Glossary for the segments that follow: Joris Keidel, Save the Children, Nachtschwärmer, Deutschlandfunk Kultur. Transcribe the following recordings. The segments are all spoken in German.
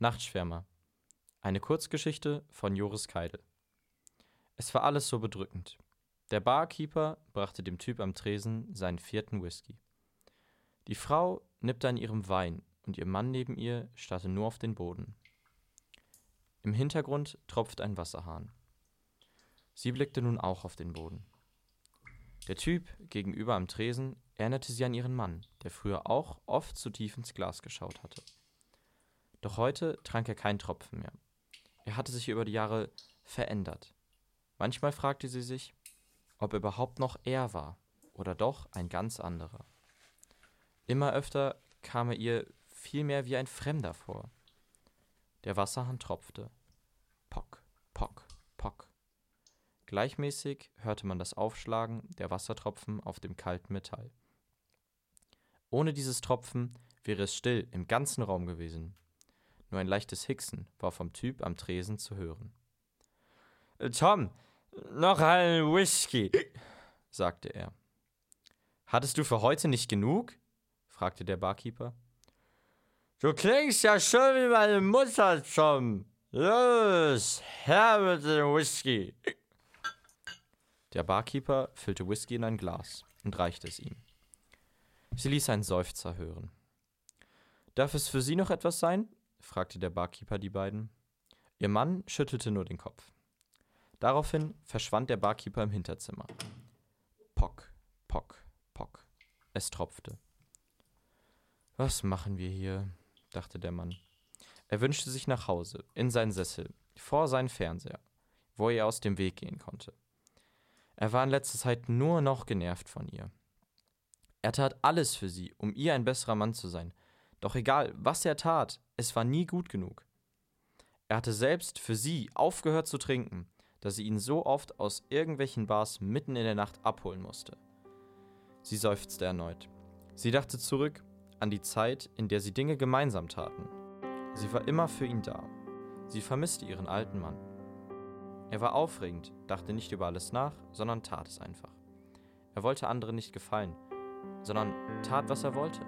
Nachtschwärmer. Eine Kurzgeschichte von Joris Keidel. Es war alles so bedrückend. Der Barkeeper brachte dem Typ am Tresen seinen 4. Whisky. Die Frau nippte an ihrem Wein und ihr Mann neben ihr starrte nur auf den Boden. Im Hintergrund tropft ein Wasserhahn. Sie blickte nun auch auf den Boden. Der Typ gegenüber am Tresen erinnerte sie an ihren Mann, der früher auch oft zu tief ins Glas geschaut hatte. Doch heute trank er keinen Tropfen mehr. Er hatte sich über die Jahre verändert. Manchmal fragte sie sich, ob er überhaupt noch er war oder doch ein ganz anderer. Immer öfter kam er ihr vielmehr wie ein Fremder vor. Der Wasserhahn tropfte. Pock, pock, pock. Gleichmäßig hörte man das Aufschlagen der Wassertropfen auf dem kalten Metall. Ohne dieses Tropfen wäre es still im ganzen Raum gewesen. Nur ein leichtes Hicksen war vom Typ am Tresen zu hören. »Tom, noch ein Whisky«, sagte er. »Hattest du für heute nicht genug?« fragte der Barkeeper. »Du klingst ja schön wie meine Mutter, Tom. Los, her mit dem Whisky.« Der Barkeeper füllte Whisky in ein Glas und reichte es ihm. Sie ließ einen Seufzer hören. »Darf es für Sie noch etwas sein?« fragte der Barkeeper die beiden. Ihr Mann schüttelte nur den Kopf. Daraufhin verschwand der Barkeeper im Hinterzimmer. Pock, pock, pock. Es tropfte. »Was machen wir hier?« dachte der Mann. Er wünschte sich nach Hause, in seinen Sessel, vor seinen Fernseher, wo er aus dem Weg gehen konnte. Er war in letzter Zeit nur noch genervt von ihr. Er tat alles für sie, um ihr ein besserer Mann zu sein. Doch egal, was er tat, es war nie gut genug. Er hatte selbst für sie aufgehört zu trinken, da sie ihn so oft aus irgendwelchen Bars mitten in der Nacht abholen musste. Sie seufzte erneut. Sie dachte zurück an die Zeit, in der sie Dinge gemeinsam taten. Sie war immer für ihn da. Sie vermisste ihren alten Mann. Er war aufregend, dachte nicht über alles nach, sondern tat es einfach. Er wollte anderen nicht gefallen, sondern tat, was er wollte.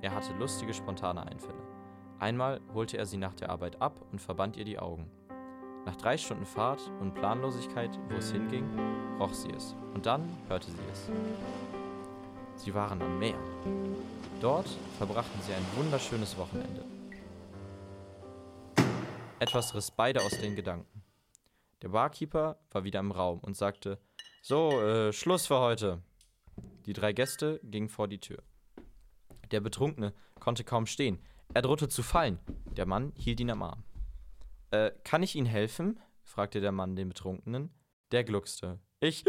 Er hatte lustige, spontane Einfälle. Einmal holte er sie nach der Arbeit ab und verband ihr die Augen. Nach 3 Stunden Fahrt und Planlosigkeit, wo es hinging, roch sie es. Und dann hörte sie es. Sie waren am Meer. Dort verbrachten sie ein wunderschönes Wochenende. Etwas riss beide aus den Gedanken. Der Barkeeper war wieder im Raum und sagte, »So, Schluss für heute.« Die 3 Gäste gingen vor die Tür. Der Betrunkene konnte kaum stehen. Er drohte zu fallen. Der Mann hielt ihn am Arm. »Kann ich Ihnen helfen?« fragte der Mann den Betrunkenen. Der gluckste. »Ich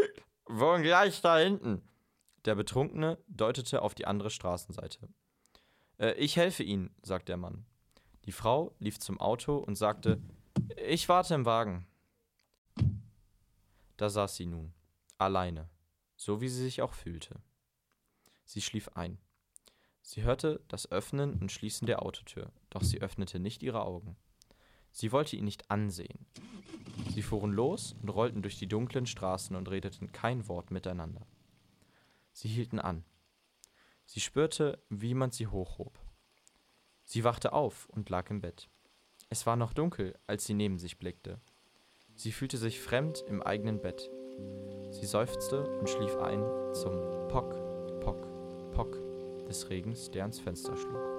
wohne gleich da hinten.« Der Betrunkene deutete auf die andere Straßenseite. »Ich helfe Ihnen«, sagte der Mann. Die Frau lief zum Auto und sagte, »Ich warte im Wagen.« Da saß sie nun, alleine, so wie sie sich auch fühlte. Sie schlief ein. Sie hörte das Öffnen und Schließen der Autotür, doch sie öffnete nicht ihre Augen. Sie wollte ihn nicht ansehen. Sie fuhren los und rollten durch die dunklen Straßen und redeten kein Wort miteinander. Sie hielten an. Sie spürte, wie jemand sie hochhob. Sie wachte auf und lag im Bett. Es war noch dunkel, als sie neben sich blickte. Sie fühlte sich fremd im eigenen Bett. Sie seufzte und schlief ein zum Pock, Pock, Pock des Regens, der ans Fenster schlug.